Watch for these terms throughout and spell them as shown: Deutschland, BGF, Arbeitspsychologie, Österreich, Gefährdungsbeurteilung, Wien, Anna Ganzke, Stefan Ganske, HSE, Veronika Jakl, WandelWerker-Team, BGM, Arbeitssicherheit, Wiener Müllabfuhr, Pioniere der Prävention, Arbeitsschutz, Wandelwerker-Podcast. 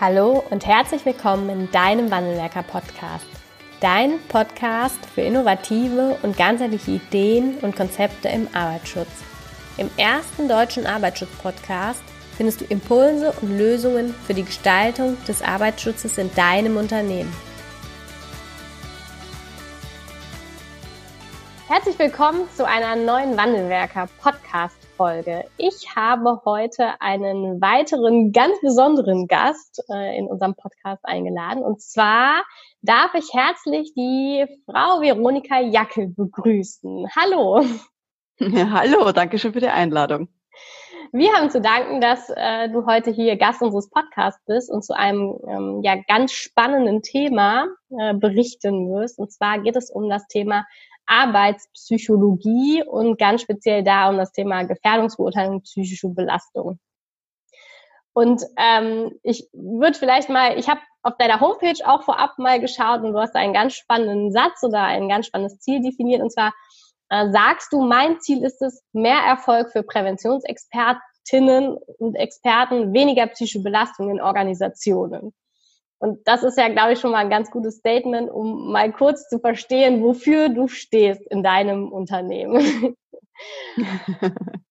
Hallo und herzlich willkommen in deinem Wandelwerker-Podcast. Dein Podcast für innovative und ganzheitliche Ideen und Konzepte im Arbeitsschutz. Im ersten deutschen Arbeitsschutz-Podcast findest du Impulse und Lösungen für die Gestaltung des Arbeitsschutzes in deinem Unternehmen. Herzlich willkommen zu einer neuen Wandelwerker-Podcast-Folge. Ich habe heute einen weiteren ganz besonderen Gast in unserem Podcast eingeladen. Und zwar darf ich herzlich die Frau Veronika Jakl begrüßen. Hallo! Ja, hallo, danke schön für die Einladung. Wir haben zu danken, dass du heute hier Gast unseres Podcasts bist und zu einem ganz spannenden Thema berichten wirst. Und zwar geht es um das Thema Arbeitspsychologie und ganz speziell da um das Thema Gefährdungsbeurteilung und psychische Belastung. Und ich habe auf deiner Homepage auch vorab mal geschaut und du hast einen ganz spannenden Satz oder ein ganz spannendes Ziel definiert. Und zwar sagst du, mein Ziel ist es, mehr Erfolg für Präventionsexpertinnen und Experten, weniger psychische Belastung in Organisationen. Und das ist ja, glaube ich, schon mal ein ganz gutes Statement, um mal kurz zu verstehen, wofür du stehst in deinem Unternehmen.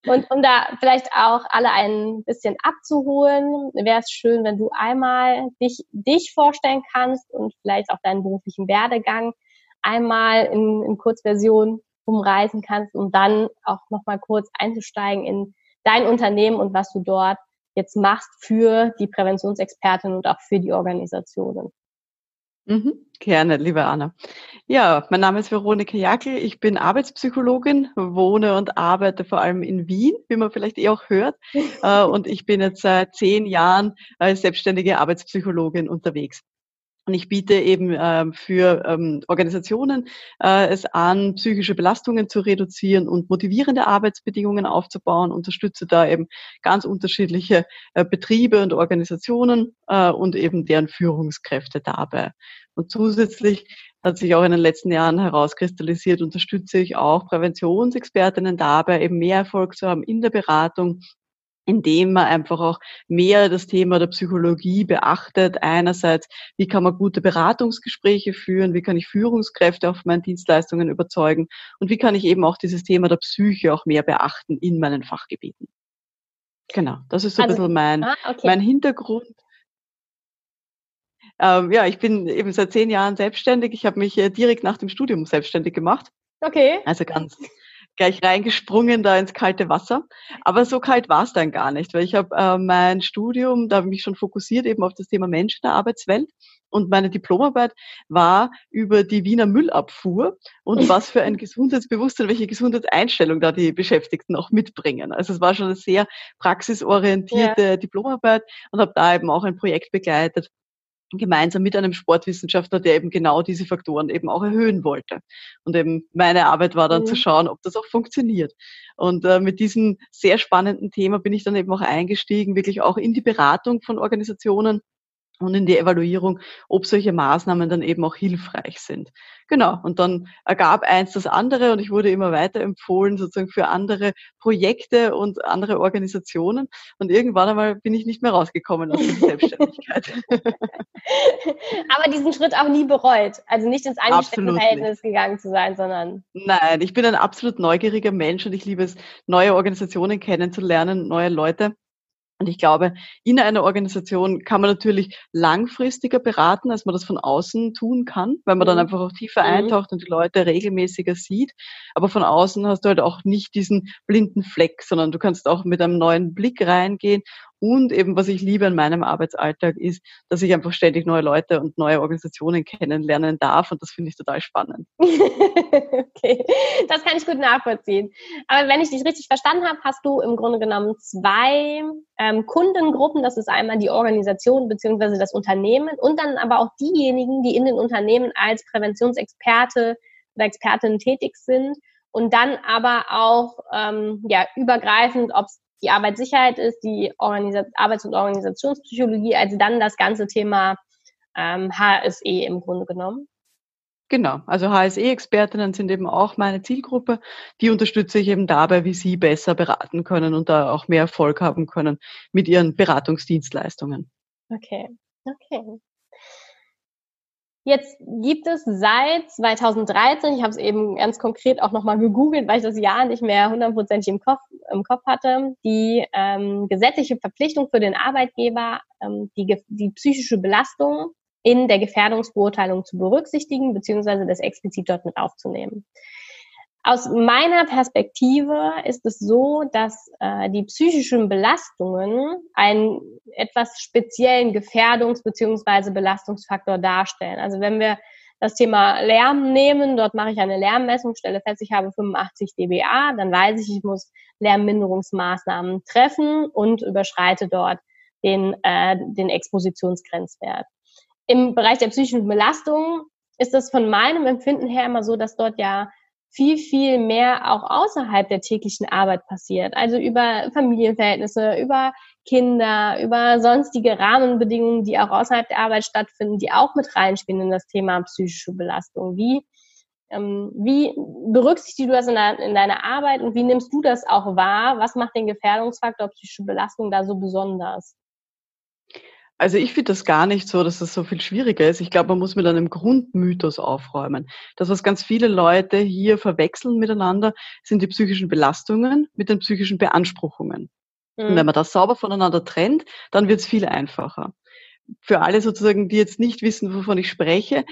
Und um da vielleicht auch alle ein bisschen abzuholen, wäre es schön, wenn du einmal dich vorstellen kannst und vielleicht auch deinen beruflichen Werdegang einmal in Kurzversion umreißen kannst, um dann auch nochmal kurz einzusteigen in dein Unternehmen und was du dort jetzt machst für die Präventionsexpertin und auch für die Organisationen. Gerne, liebe Anna. Ja, mein Name ist Veronika Jakl, ich bin Arbeitspsychologin, wohne und arbeite vor allem in Wien, wie man vielleicht auch hört. Und ich bin jetzt seit 10 Jahren als selbstständige Arbeitspsychologin unterwegs. Und ich biete eben für Organisationen es an, psychische Belastungen zu reduzieren und motivierende Arbeitsbedingungen aufzubauen, unterstütze da eben ganz unterschiedliche Betriebe und Organisationen und eben deren Führungskräfte dabei. Und zusätzlich hat sich auch in den letzten Jahren herauskristallisiert, unterstütze ich auch Präventionsexpertinnen dabei, eben mehr Erfolg zu haben in der Beratung, indem man einfach auch mehr das Thema der Psychologie beachtet. Einerseits, wie kann man gute Beratungsgespräche führen, wie kann ich Führungskräfte auf meinen Dienstleistungen überzeugen und wie kann ich eben auch dieses Thema der Psyche auch mehr beachten in meinen Fachgebieten. Genau, das ist so ein bisschen mein Hintergrund. Ich bin eben seit 10 Jahren selbstständig. Ich habe mich direkt nach dem Studium selbstständig gemacht. Okay. Also ganz gleich reingesprungen da ins kalte Wasser. Aber so kalt war es dann gar nicht, weil ich habe mein Studium, da habe ich mich schon fokussiert eben auf das Thema Mensch in der Arbeitswelt. Und meine Diplomarbeit war über die Wiener Müllabfuhr und was für ein Gesundheitsbewusstsein, welche Gesundheitseinstellung da die Beschäftigten auch mitbringen. Also es war schon eine sehr praxisorientierte Diplomarbeit und habe da eben auch ein Projekt begleitet, gemeinsam mit einem Sportwissenschaftler, der eben genau diese Faktoren eben auch erhöhen wollte. Und eben meine Arbeit war dann zu schauen, ob das auch funktioniert. Und mit diesem sehr spannenden Thema bin ich dann eben auch eingestiegen, wirklich auch in die Beratung von Organisationen und in die Evaluierung, ob solche Maßnahmen dann eben auch hilfreich sind. Genau, und dann ergab eins das andere und ich wurde immer weiter empfohlen sozusagen für andere Projekte und andere Organisationen und irgendwann einmal bin ich nicht mehr rausgekommen aus der Selbstständigkeit. Aber diesen Schritt auch nie bereut, also nicht ins Angestelltenverhältnis gegangen zu sein, sondern... Nein, ich bin ein absolut neugieriger Mensch und ich liebe es, neue Organisationen kennenzulernen, neue Leute. Und ich glaube, in einer Organisation kann man natürlich langfristiger beraten, als man das von außen tun kann, weil man dann einfach auch tiefer eintaucht und die Leute regelmäßiger sieht. Aber von außen hast du halt auch nicht diesen blinden Fleck, sondern du kannst auch mit einem neuen Blick reingehen. Und eben, was ich liebe an meinem Arbeitsalltag ist, dass ich einfach ständig neue Leute und neue Organisationen kennenlernen darf. Und das finde ich total spannend. Okay, das kann ich gut nachvollziehen. Aber wenn ich dich richtig verstanden habe, hast du im Grunde genommen 2 Kundengruppen. Das ist einmal die Organisation bzw. das Unternehmen und dann aber auch diejenigen, die in den Unternehmen als Präventionsexperte oder Expertin tätig sind. Und dann aber auch übergreifend, ob es die Arbeitssicherheit ist, die Arbeits- und Organisationspsychologie, also dann das ganze Thema HSE im Grunde genommen. Genau, also HSE-Expertinnen sind eben auch meine Zielgruppe. Die unterstütze ich eben dabei, wie sie besser beraten können und da auch mehr Erfolg haben können mit ihren Beratungsdienstleistungen. Okay, Okay. Jetzt gibt es seit 2013, ich habe es eben ganz konkret auch nochmal gegoogelt, weil ich das Jahr nicht mehr hundertprozentig im Kopf hatte, die gesetzliche Verpflichtung für den Arbeitgeber, die psychische Belastung in der Gefährdungsbeurteilung zu berücksichtigen, beziehungsweise das explizit dort mit aufzunehmen. Aus meiner Perspektive ist es so, dass die psychischen Belastungen einen etwas speziellen Gefährdungs- bzw. Belastungsfaktor darstellen. Also wenn wir das Thema Lärm nehmen, dort mache ich eine Lärmmessung, stelle fest, ich habe 85 dBA, dann weiß ich, ich muss Lärmminderungsmaßnahmen treffen und überschreite dort den Expositionsgrenzwert. Im Bereich der psychischen Belastung ist es von meinem Empfinden her immer so, dass dort ja viel, viel mehr auch außerhalb der täglichen Arbeit passiert. Also über Familienverhältnisse, über Kinder, über sonstige Rahmenbedingungen, die auch außerhalb der Arbeit stattfinden, die auch mit reinspielen in das Thema psychische Belastung. Wie berücksichtigst du das in deiner Arbeit und wie nimmst du das auch wahr? Was macht den Gefährdungsfaktor psychische Belastung da so besonders? Also ich finde das gar nicht so, dass das so viel schwieriger ist. Ich glaube, man muss mit einem Grundmythos aufräumen. Das, was ganz viele Leute hier verwechseln miteinander, sind die psychischen Belastungen mit den psychischen Beanspruchungen. Mhm. Und wenn man das sauber voneinander trennt, dann wird es viel einfacher. Für alle sozusagen, die jetzt nicht wissen, wovon ich spreche,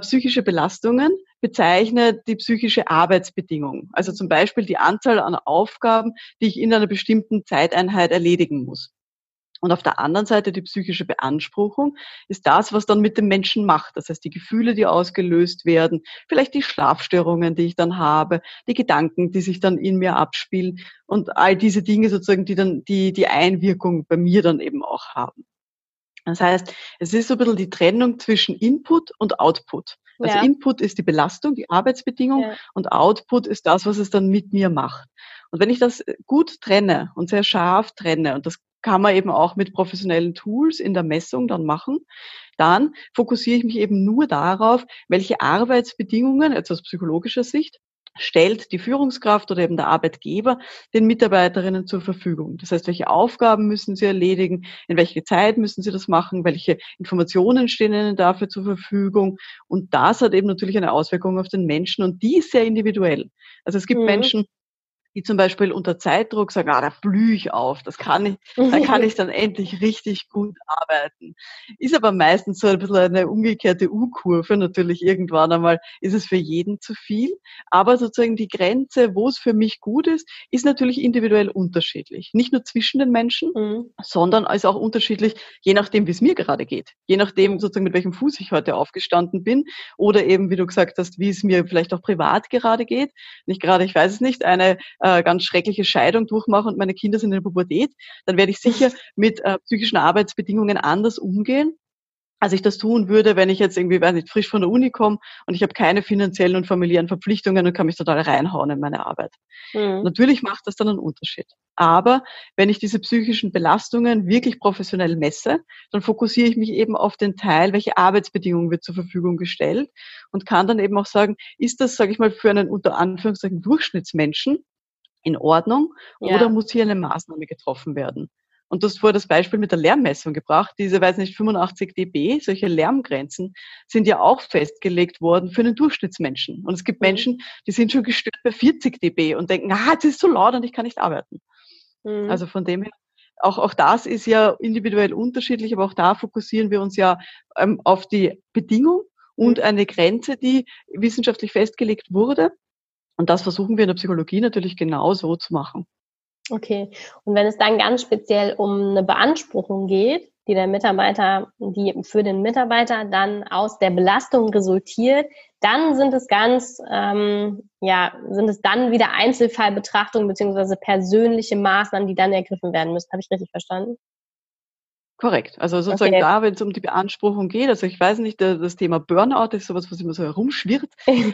psychische Belastungen bezeichnet die psychische Arbeitsbedingung. Also zum Beispiel die Anzahl an Aufgaben, die ich in einer bestimmten Zeiteinheit erledigen muss. Und auf der anderen Seite die psychische Beanspruchung ist das, was dann mit dem Menschen macht. Das heißt, die Gefühle, die ausgelöst werden, vielleicht die Schlafstörungen, die ich dann habe, die Gedanken, die sich dann in mir abspielen und all diese Dinge sozusagen, die dann die Einwirkung bei mir dann eben auch haben. Das heißt, es ist so ein bisschen die Trennung zwischen Input und Output. Also ja. Input ist die Belastung, die Arbeitsbedingung ja. Und Output ist das, was es dann mit mir macht. Und wenn ich das gut trenne und sehr scharf trenne, und das kann man eben auch mit professionellen Tools in der Messung dann machen, dann fokussiere ich mich eben nur darauf, welche Arbeitsbedingungen, jetzt aus psychologischer Sicht, stellt die Führungskraft oder eben der Arbeitgeber den Mitarbeiterinnen zur Verfügung. Das heißt, welche Aufgaben müssen sie erledigen, in welcher Zeit müssen sie das machen, welche Informationen stehen ihnen dafür zur Verfügung. Und das hat eben natürlich eine Auswirkung auf den Menschen und die ist sehr individuell. Also es gibt Menschen, die zum Beispiel unter Zeitdruck sagen, da blühe ich auf, da kann ich dann endlich richtig gut arbeiten. Ist aber meistens so ein bisschen eine umgekehrte U-Kurve, natürlich irgendwann einmal ist es für jeden zu viel, aber sozusagen die Grenze, wo es für mich gut ist natürlich individuell unterschiedlich. Nicht nur zwischen den Menschen, sondern ist auch unterschiedlich, je nachdem, wie es mir gerade geht, je nachdem sozusagen, mit welchem Fuß ich heute aufgestanden bin oder eben, wie du gesagt hast, wie es mir vielleicht auch privat gerade geht. Nicht gerade, ich weiß es nicht, eine ganz schreckliche Scheidung durchmache und meine Kinder sind in der Pubertät, dann werde ich sicher mit psychischen Arbeitsbedingungen anders umgehen, als ich das tun würde, wenn ich jetzt irgendwie, weiß nicht, frisch von der Uni komme und ich habe keine finanziellen und familiären Verpflichtungen und kann mich total reinhauen in meine Arbeit. Natürlich macht das dann einen Unterschied. Aber wenn ich diese psychischen Belastungen wirklich professionell messe, dann fokussiere ich mich eben auf den Teil, welche Arbeitsbedingungen wird zur Verfügung gestellt und kann dann eben auch sagen, ist das, sage ich mal, für einen unter Anführungszeichen Durchschnittsmenschen in Ordnung oder muss hier eine Maßnahme getroffen werden? Und du hast vorher das Beispiel mit der Lärmmessung gebracht. Diese, weiß nicht, 85 dB, solche Lärmgrenzen sind ja auch festgelegt worden für den Durchschnittsmenschen. Und es gibt Menschen, die sind schon gestört bei 40 dB und denken, es ist so laut und ich kann nicht arbeiten. Also von dem her, auch das ist ja individuell unterschiedlich, aber auch da fokussieren wir uns ja auf die Bedingung und eine Grenze, die wissenschaftlich festgelegt wurde. Und das versuchen wir in der Psychologie natürlich genauso zu machen. Okay. Und wenn es dann ganz speziell um eine Beanspruchung geht, die für den Mitarbeiter dann aus der Belastung resultiert, dann sind es dann wieder Einzelfallbetrachtungen bzw. persönliche Maßnahmen, die dann ergriffen werden müssen. Habe ich richtig verstanden? Korrekt. Also sozusagen da, wenn es um die Beanspruchung geht, also ich weiß nicht, das Thema Burnout ist sowas, was immer so herumschwirrt,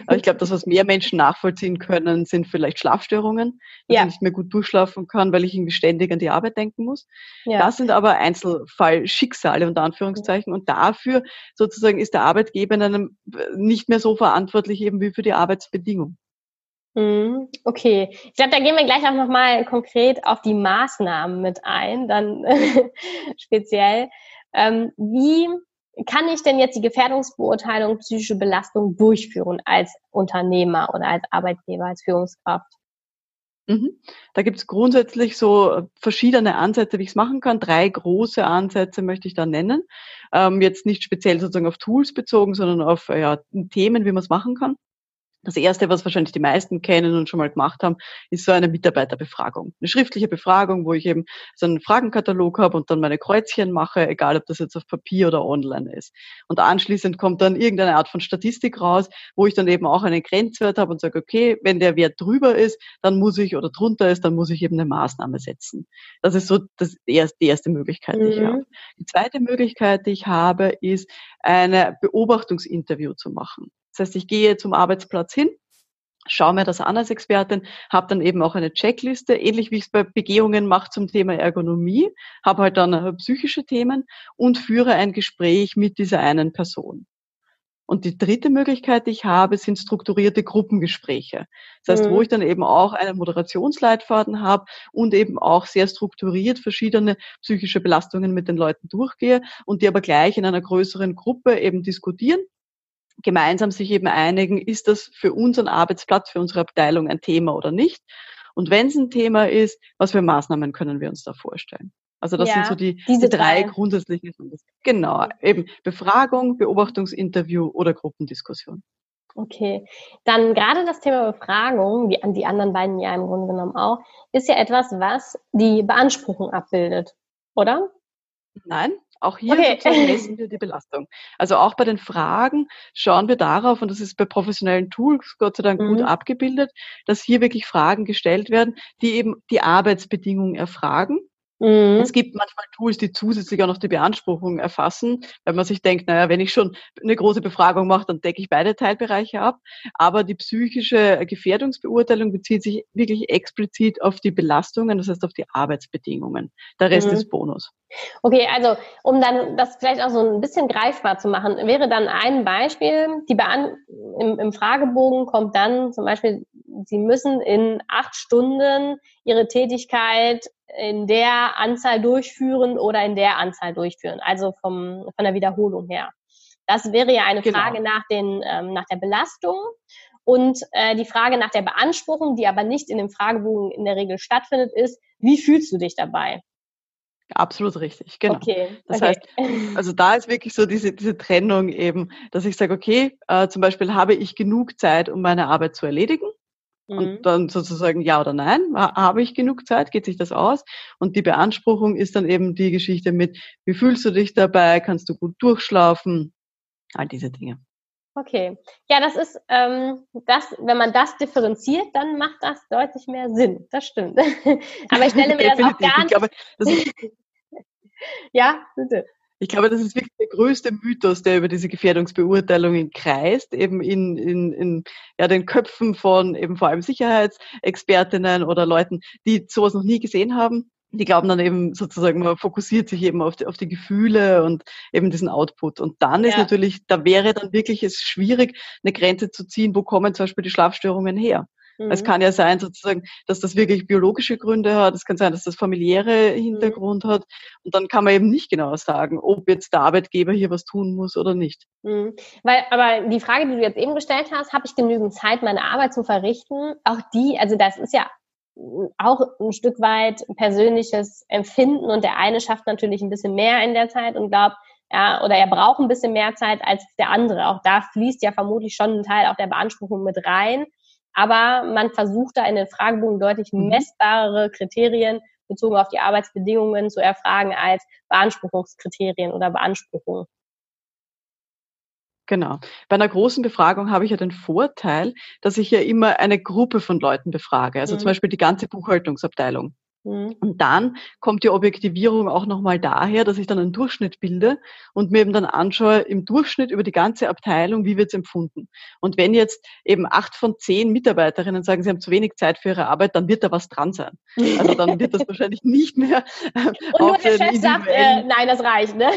aber ich glaube, das, was mehr Menschen nachvollziehen können, sind vielleicht Schlafstörungen, dass ich nicht mehr gut durchschlafen kann, weil ich irgendwie ständig an die Arbeit denken muss. Ja. Das sind aber Einzelfallschicksale unter Anführungszeichen und dafür sozusagen ist der Arbeitgeber in einem nicht mehr so verantwortlich eben wie für die Arbeitsbedingung. Okay, ich glaube, da gehen wir gleich auch nochmal konkret auf die Maßnahmen mit ein, dann speziell. Wie kann ich denn jetzt die Gefährdungsbeurteilung psychische Belastung durchführen als Unternehmer oder als Arbeitgeber, als Führungskraft? Da gibt es grundsätzlich so verschiedene Ansätze, wie ich es machen kann. 3 große Ansätze möchte ich da nennen. Jetzt nicht speziell sozusagen auf Tools bezogen, sondern auf Themen, wie man es machen kann. Das Erste, was wahrscheinlich die meisten kennen und schon mal gemacht haben, ist so eine Mitarbeiterbefragung. Eine schriftliche Befragung, wo ich eben so einen Fragenkatalog habe und dann meine Kreuzchen mache, egal ob das jetzt auf Papier oder online ist. Und anschließend kommt dann irgendeine Art von Statistik raus, wo ich dann eben auch einen Grenzwert habe und sage, okay, wenn der Wert drüber ist, dann muss ich, oder drunter ist, dann muss ich eben eine Maßnahme setzen. Das ist so die erste Möglichkeit, die ich habe. Die zweite Möglichkeit, die ich habe, ist, ein Beobachtungsinterview zu machen. Das heißt, ich gehe zum Arbeitsplatz hin, schaue mir das an als Expertin, habe dann eben auch eine Checkliste, ähnlich wie ich es bei Begehungen mache zum Thema Ergonomie, habe halt dann psychische Themen und führe ein Gespräch mit dieser einen Person. Und die dritte Möglichkeit, die ich habe, sind strukturierte Gruppengespräche. Das heißt, wo ich dann eben auch einen Moderationsleitfaden habe und eben auch sehr strukturiert verschiedene psychische Belastungen mit den Leuten durchgehe und die aber gleich in einer größeren Gruppe eben diskutieren, gemeinsam sich eben einigen, ist das für unseren Arbeitsplatz, für unsere Abteilung ein Thema oder nicht? Und wenn es ein Thema ist, was für Maßnahmen können wir uns da vorstellen? Also das sind so die 3 grundsätzlichen. Genau, eben Befragung, Beobachtungsinterview oder Gruppendiskussion. Okay, dann gerade das Thema Befragung, wie an die anderen beiden ja im Grunde genommen auch, ist ja etwas, was die Beanspruchung abbildet, oder? Nein. Auch hier messen wir die Belastung. Also auch bei den Fragen schauen wir darauf, und das ist bei professionellen Tools Gott sei Dank gut abgebildet, dass hier wirklich Fragen gestellt werden, die eben die Arbeitsbedingungen erfragen. Es gibt manchmal Tools, die zusätzlich auch noch die Beanspruchung erfassen, weil man sich denkt, naja, wenn ich schon eine große Befragung mache, dann decke ich beide Teilbereiche ab. Aber die psychische Gefährdungsbeurteilung bezieht sich wirklich explizit auf die Belastungen, das heißt auf die Arbeitsbedingungen. Der Rest ist Bonus. Okay, also um dann das vielleicht auch so ein bisschen greifbar zu machen, wäre dann ein Beispiel, im Fragebogen kommt dann zum Beispiel, Sie müssen in 8 Stunden Ihre Tätigkeit in der Anzahl durchführen oder in der Anzahl durchführen, also von der Wiederholung her. Das wäre ja eine Frage nach der Belastung und die Frage nach der Beanspruchung, die aber nicht in dem Fragebogen in der Regel stattfindet, ist, wie fühlst du dich dabei? Absolut richtig, genau. Okay, das heißt, also da ist wirklich so diese Trennung eben, dass ich sage, okay, zum Beispiel habe ich genug Zeit, um meine Arbeit zu erledigen? Und dann sozusagen ja oder nein, habe ich genug Zeit, geht sich das aus? Und die Beanspruchung ist dann eben die Geschichte mit, wie fühlst du dich dabei, kannst du gut durchschlafen, all diese Dinge. Okay, ja, das ist, wenn man das differenziert, dann macht das deutlich mehr Sinn, das stimmt. Aber ich stelle mir das auch gar nicht... Ja, bitte. Ich glaube, das ist wirklich der größte Mythos, der über diese Gefährdungsbeurteilungen kreist, eben in den Köpfen von eben vor allem Sicherheitsexpertinnen oder Leuten, die sowas noch nie gesehen haben. Die glauben dann eben sozusagen, man fokussiert sich eben auf die Gefühle und eben diesen Output. Und dann ist natürlich, da wäre dann wirklich es schwierig, eine Grenze zu ziehen, wo kommen zum Beispiel die Schlafstörungen her. Es kann ja sein, sozusagen, dass das wirklich biologische Gründe hat. Es kann sein, dass das familiäre Hintergrund hat. Und dann kann man eben nicht genau sagen, ob jetzt der Arbeitgeber hier was tun muss oder nicht. Aber die Frage, die du jetzt eben gestellt hast, habe ich genügend Zeit, meine Arbeit zu verrichten? Auch die, also das ist ja auch ein Stück weit persönliches Empfinden. Und der eine schafft natürlich ein bisschen mehr in der Zeit und glaubt, ja, oder er braucht ein bisschen mehr Zeit als der andere. Auch da fließt ja vermutlich schon ein Teil auch der Beanspruchung mit rein. Aber man versucht da in den Fragebogen deutlich messbarere Kriterien bezogen auf die Arbeitsbedingungen zu erfragen als Beanspruchungskriterien oder Beanspruchung. Genau. Bei einer großen Befragung habe ich ja den Vorteil, dass ich ja immer eine Gruppe von Leuten befrage, also zum Beispiel die ganze Buchhaltungsabteilung. Und dann kommt die Objektivierung auch nochmal daher, dass ich dann einen Durchschnitt bilde und mir eben dann anschaue, im Durchschnitt über die ganze Abteilung, wie wird's empfunden. Und wenn jetzt eben 8 von 10 Mitarbeiterinnen sagen, sie haben zu wenig Zeit für ihre Arbeit, dann wird da was dran sein. Also dann wird das wahrscheinlich nicht mehr. Und nur der Chef sagt, nein, das reicht, ne?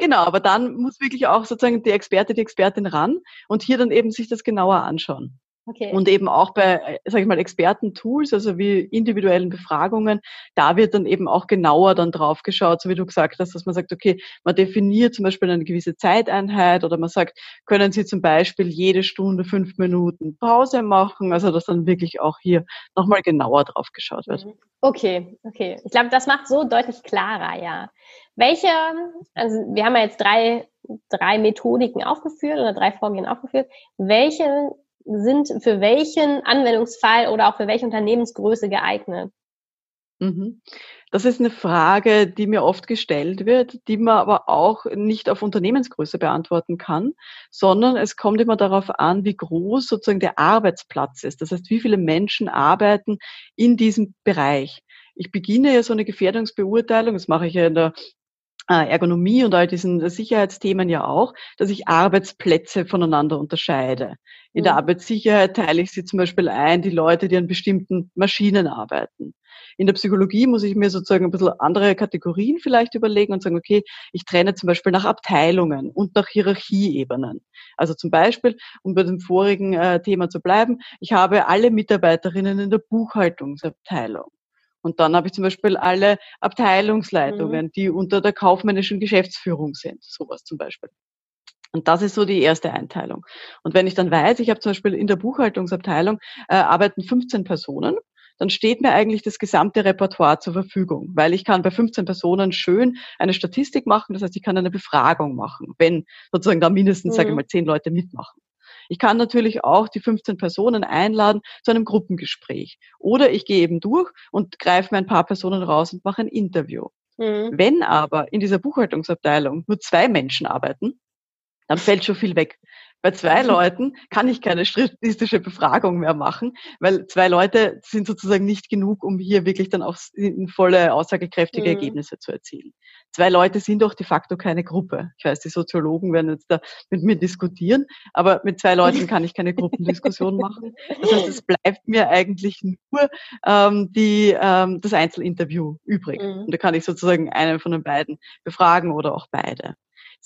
Genau, aber dann muss wirklich auch sozusagen die Expertin ran und hier dann eben sich das genauer anschauen. Okay. Und eben auch bei, sag ich mal, Expertentools, also wie individuellen Befragungen, da wird dann eben auch genauer dann drauf geschaut, so wie du gesagt hast, dass man sagt, okay, man definiert zum Beispiel eine gewisse Zeiteinheit oder man sagt, können Sie zum Beispiel jede Stunde 5 Minuten Pause machen, also dass dann wirklich auch hier nochmal genauer drauf geschaut wird. Okay. Ich glaube, das macht so deutlich klarer, ja. Welche, also wir haben ja jetzt drei Methodiken aufgeführt oder 3 Vorgehen aufgeführt, welche sind für welchen Anwendungsfall oder auch für welche Unternehmensgröße geeignet? Das ist eine Frage, die mir oft gestellt wird, die man aber auch nicht auf Unternehmensgröße beantworten kann, sondern es kommt immer darauf an, wie groß sozusagen der Arbeitsplatz ist. Das heißt, wie viele Menschen arbeiten in diesem Bereich. Ich beginne ja so eine Gefährdungsbeurteilung, das mache ich ja in der Ergonomie und all diesen Sicherheitsthemen ja auch, dass ich Arbeitsplätze voneinander unterscheide. In der Arbeitssicherheit teile ich sie zum Beispiel ein, die Leute, die an bestimmten Maschinen arbeiten. In der Psychologie muss ich mir sozusagen ein bisschen andere Kategorien vielleicht überlegen und sagen, okay, ich trenne zum Beispiel nach Abteilungen und nach Hierarchieebenen. Also zum Beispiel, um bei dem vorigen Thema zu bleiben, ich habe alle Mitarbeiterinnen in der Buchhaltungsabteilung. Und dann habe ich zum Beispiel alle Abteilungsleitungen, die unter der kaufmännischen Geschäftsführung sind, sowas zum Beispiel. Und das ist so die erste Einteilung. Und wenn ich dann weiß, ich habe zum Beispiel in der Buchhaltungsabteilung arbeiten 15 Personen, dann steht mir eigentlich das gesamte Repertoire zur Verfügung, weil ich kann bei 15 Personen schön eine Statistik machen, das heißt, ich kann eine Befragung machen, wenn sozusagen da mindestens, sage ich mal, 10 Leute mitmachen. Ich kann natürlich auch die 15 Personen einladen zu einem Gruppengespräch. Oder ich gehe eben durch und greife mir ein paar Personen raus und mache ein Interview. Wenn aber in dieser Buchhaltungsabteilung nur 2 Menschen arbeiten, dann fällt schon viel weg. Bei 2 Leuten kann ich keine statistische Befragung mehr machen, weil 2 Leute sind sozusagen nicht genug, um hier wirklich dann auch sinnvolle, aussagekräftige Ergebnisse zu erzielen. 2 Leute sind doch de facto keine Gruppe. Ich weiß, die Soziologen werden jetzt da mit mir diskutieren, aber mit 2 Leuten kann ich keine Gruppendiskussion machen. Das heißt, es bleibt mir eigentlich nur das Einzelinterview übrig. Und da kann ich sozusagen einen von den beiden befragen oder auch beide.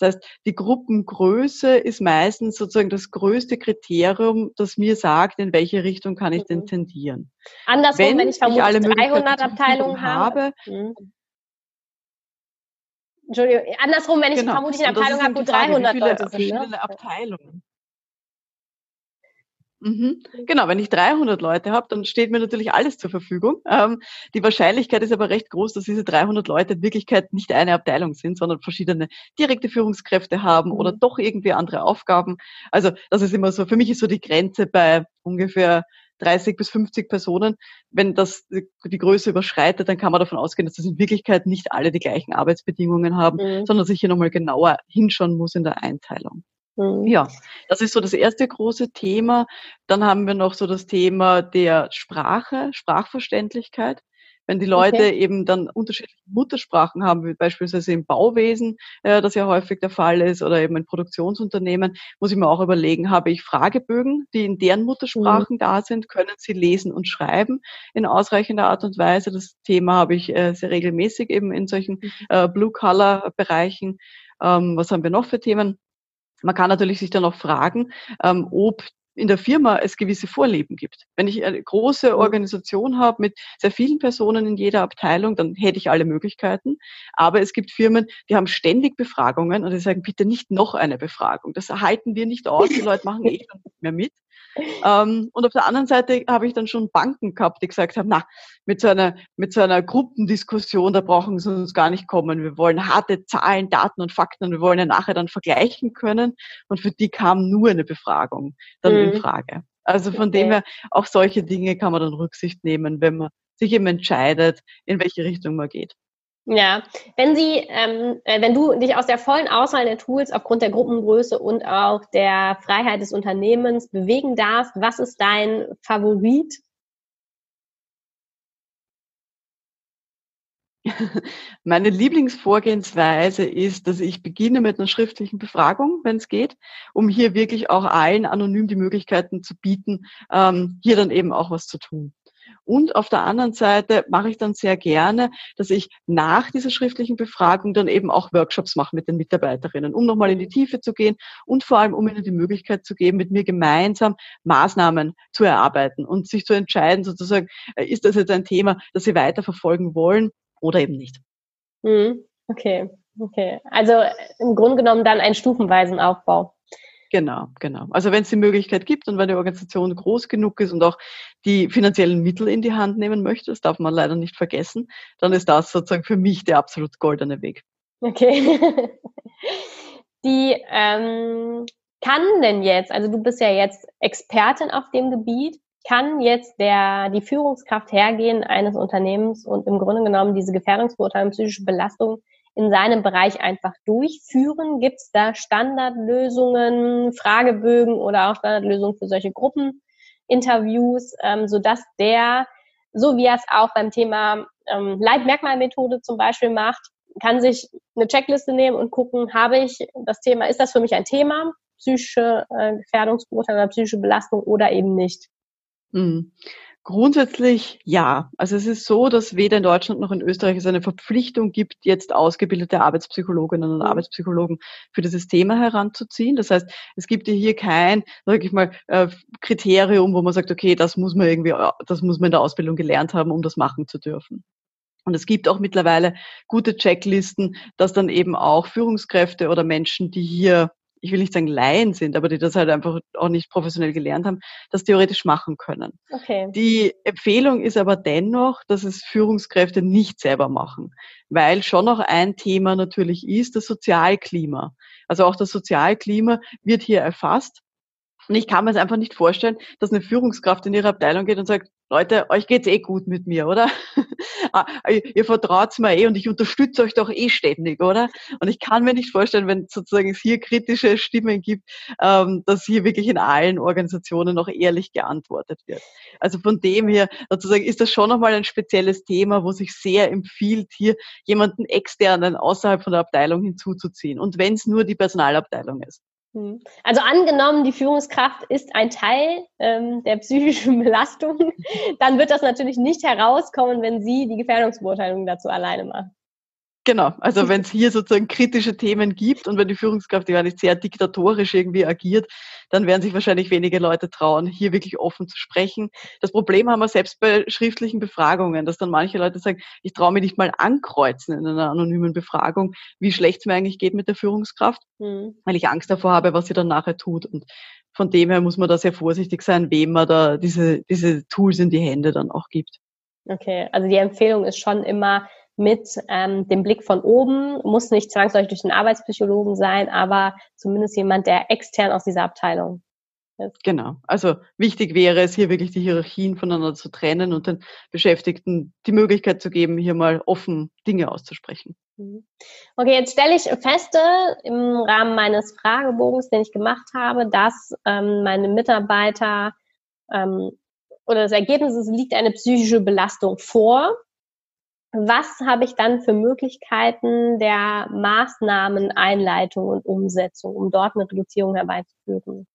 Das heißt, die Gruppengröße ist meistens sozusagen das größte Kriterium, das mir sagt, in welche Richtung kann ich denn tendieren. Andersrum, wenn ich vermutlich 300 Abteilungen habe. Entschuldigung, andersrum, wenn ich vermutlich eine Abteilung habe, wo 300 Leute sind. Ne? Abteilungen. Genau, wenn ich 300 Leute habe, dann steht mir natürlich alles zur Verfügung. Die Wahrscheinlichkeit ist aber recht groß, dass diese 300 Leute in Wirklichkeit nicht eine Abteilung sind, sondern verschiedene direkte Führungskräfte haben oder doch irgendwie andere Aufgaben. Also das ist immer so, für mich ist so die Grenze bei ungefähr 30 bis 50 Personen. Wenn das die Größe überschreitet, dann kann man davon ausgehen, dass das in Wirklichkeit nicht alle die gleichen Arbeitsbedingungen haben, sondern dass ich hier nochmal genauer hinschauen muss in der Einteilung. Ja, das ist so das erste große Thema. Dann haben wir noch so das Thema der Sprache, Sprachverständlichkeit. Wenn die Leute eben dann unterschiedliche Muttersprachen haben, wie beispielsweise im Bauwesen, das ja häufig der Fall ist, oder eben in Produktionsunternehmen, muss ich mir auch überlegen, habe ich Fragebögen, die in deren Muttersprachen da sind, können sie lesen und schreiben in ausreichender Art und Weise. Das Thema habe ich sehr regelmäßig eben in solchen Blue-Color-Bereichen. Was haben wir noch für Themen? Man kann natürlich sich dann auch fragen, ob in der Firma es gewisse Vorlieben gibt. Wenn ich eine große Organisation habe mit sehr vielen Personen in jeder Abteilung, dann hätte ich alle Möglichkeiten. Aber es gibt Firmen, die haben ständig Befragungen und die sagen, bitte nicht noch eine Befragung. Das halten wir nicht aus, die Leute machen eh schon nicht mehr mit. Und auf der anderen Seite habe ich dann schon Banken gehabt, die gesagt haben, na, mit so einer Gruppendiskussion, da brauchen sie uns gar nicht kommen. Wir wollen harte Zahlen, Daten und Fakten und wir wollen ja nachher dann vergleichen können. Und für die kam nur eine Befragung dann in Frage. Also von dem her, auch solche Dinge kann man dann Rücksicht nehmen, wenn man sich eben entscheidet, in welche Richtung man geht. Ja, wenn du dich aus der vollen Auswahl der Tools aufgrund der Gruppengröße und auch der Freiheit des Unternehmens bewegen darfst, was ist dein Favorit? Meine Lieblingsvorgehensweise ist, dass ich beginne mit einer schriftlichen Befragung, wenn es geht, um hier wirklich auch allen anonym die Möglichkeiten zu bieten, hier dann eben auch was zu tun. Und auf der anderen Seite mache ich dann sehr gerne, dass ich nach dieser schriftlichen Befragung dann eben auch Workshops mache mit den Mitarbeiterinnen, um nochmal in die Tiefe zu gehen und vor allem, um ihnen die Möglichkeit zu geben, mit mir gemeinsam Maßnahmen zu erarbeiten und sich zu entscheiden, sozusagen, ist das jetzt ein Thema, das sie weiterverfolgen wollen oder eben nicht. Okay. Also im Grunde genommen dann einen stufenweisen Aufbau. Genau. Also wenn es die Möglichkeit gibt und wenn die Organisation groß genug ist und auch die finanziellen Mittel in die Hand nehmen möchte, das darf man leider nicht vergessen, dann ist das sozusagen für mich der absolut goldene Weg. Okay. Kann denn jetzt, also du bist ja jetzt Expertin auf dem Gebiet, kann jetzt die Führungskraft hergehen eines Unternehmens und im Grunde genommen diese Gefährdungsbeurteilung, psychische Belastung in seinem Bereich einfach durchführen? Gibt es da Standardlösungen, Fragebögen oder auch Standardlösungen für solche Gruppeninterviews, sodass der, so wie er es auch beim Thema Leitmerkmalmethode zum Beispiel macht, kann sich eine Checkliste nehmen und gucken, habe ich das Thema, ist das für mich ein Thema, psychische Gefährdungsbeurteilung oder psychische Belastung oder eben nicht? Grundsätzlich ja. Also es ist so, dass weder in Deutschland noch in Österreich es eine Verpflichtung gibt, jetzt ausgebildete Arbeitspsychologinnen und Arbeitspsychologen für dieses Thema heranzuziehen. Das heißt, es gibt hier kein, sag ich mal, Kriterium, wo man sagt, okay, das muss man in der Ausbildung gelernt haben, um das machen zu dürfen. Und es gibt auch mittlerweile gute Checklisten, dass dann eben auch Führungskräfte oder Menschen, die hier, ich will nicht sagen Laien sind, aber die das halt einfach auch nicht professionell gelernt haben, das theoretisch machen können. Okay. Die Empfehlung ist aber dennoch, dass es Führungskräfte nicht selber machen, weil schon noch ein Thema natürlich ist, das Sozialklima. Also auch das Sozialklima wird hier erfasst. Und ich kann mir es einfach nicht vorstellen, dass eine Führungskraft in ihre Abteilung geht und sagt, Leute, euch geht's eh gut mit mir, oder? Ihr vertraut's mir eh und ich unterstütze euch doch eh ständig, oder? Und ich kann mir nicht vorstellen, wenn sozusagen es hier kritische Stimmen gibt, dass hier wirklich in allen Organisationen noch ehrlich geantwortet wird. Also von dem her sozusagen ist das schon nochmal ein spezielles Thema, wo sich sehr empfiehlt, hier jemanden externen außerhalb von der Abteilung hinzuzuziehen. Und wenn es nur die Personalabteilung ist. Also angenommen, die Führungskraft ist ein Teil der psychischen Belastung, dann wird das natürlich nicht herauskommen, wenn sie die Gefährdungsbeurteilung dazu alleine macht. Genau, also wenn es hier sozusagen kritische Themen gibt und wenn die Führungskraft gar nicht sehr diktatorisch irgendwie agiert, dann werden sich wahrscheinlich wenige Leute trauen, hier wirklich offen zu sprechen. Das Problem haben wir selbst bei schriftlichen Befragungen, dass dann manche Leute sagen, ich traue mich nicht mal ankreuzen in einer anonymen Befragung, wie schlecht es mir eigentlich geht mit der Führungskraft, weil ich Angst davor habe, was sie dann nachher tut. Und von dem her muss man da sehr vorsichtig sein, wem man da diese Tools in die Hände dann auch gibt. Okay, also die Empfehlung ist schon immer, mit dem Blick von oben, muss nicht zwangsläufig durch den Arbeitspsychologen sein, aber zumindest jemand, der extern aus dieser Abteilung ist. Genau, also wichtig wäre es, hier wirklich die Hierarchien voneinander zu trennen und den Beschäftigten die Möglichkeit zu geben, hier mal offen Dinge auszusprechen. Okay, jetzt stelle ich fest, im Rahmen meines Fragebogens, den ich gemacht habe, dass meine Mitarbeiter oder das Ergebnis ist, liegt eine psychische Belastung vor. Was habe ich dann für Möglichkeiten der Maßnahmen, Einleitung und Umsetzung, um dort eine Reduzierung herbeizuführen?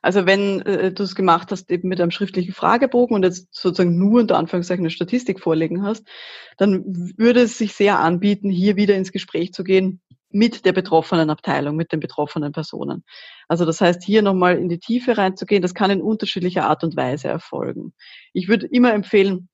Also wenn du es gemacht hast eben mit einem schriftlichen Fragebogen und jetzt sozusagen nur unter Anführungszeichen eine Statistik vorlegen hast, dann würde es sich sehr anbieten, hier wieder ins Gespräch zu gehen mit der betroffenen Abteilung, mit den betroffenen Personen. Also das heißt, hier nochmal in die Tiefe reinzugehen, das kann in unterschiedlicher Art und Weise erfolgen. Ich würde immer empfehlen,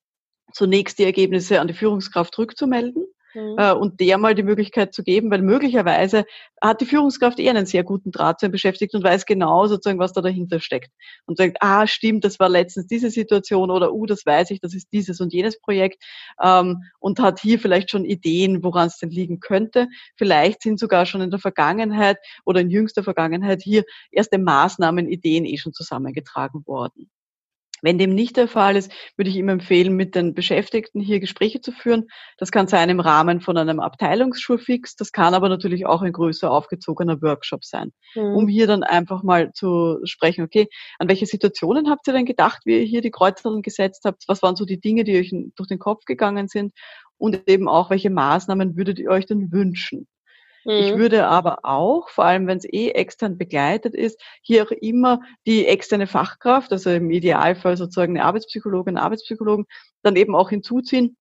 zunächst die Ergebnisse an die Führungskraft rückzumelden und der mal die Möglichkeit zu geben, weil möglicherweise hat die Führungskraft einen sehr guten Draht zu einem Beschäftigten und weiß genau sozusagen, was da dahinter steckt. Und sagt, stimmt, das war letztens diese Situation oder das weiß ich, das ist dieses und jenes Projekt und hat hier vielleicht schon Ideen, woran es denn liegen könnte. Vielleicht sind sogar schon in der Vergangenheit oder in jüngster Vergangenheit hier erste Maßnahmen, Ideen schon zusammengetragen worden. Wenn dem nicht der Fall ist, würde ich ihm empfehlen, mit den Beschäftigten hier Gespräche zu führen. Das kann sein im Rahmen von einem Abteilungsschulfix, das kann aber natürlich auch ein größer aufgezogener Workshop sein, um hier dann einfach mal zu sprechen, okay, an welche Situationen habt ihr denn gedacht, wie ihr hier die Kreuzerln gesetzt habt, was waren so die Dinge, die euch durch den Kopf gegangen sind und eben auch, welche Maßnahmen würdet ihr euch denn wünschen? Ich würde aber auch, vor allem wenn es extern begleitet ist, hier auch immer die externe Fachkraft, also im Idealfall sozusagen eine Arbeitspsychologin, Arbeitspsychologen, dann eben auch hinzuziehen,